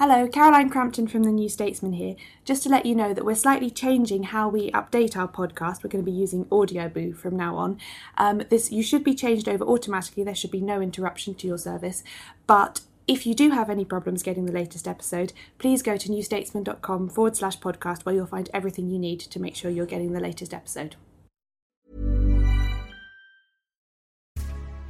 Hello, Caroline Crampton from The New Statesman here. Just to let you know that we're slightly changing how we update our podcast. We're going to be using Audioboo from now on. You should be changed over automatically. There should be no interruption to your service. But if you do have any problems getting the latest episode, please go to newstatesman.com/podcast where you'll find everything you need to make sure you're getting the latest episode.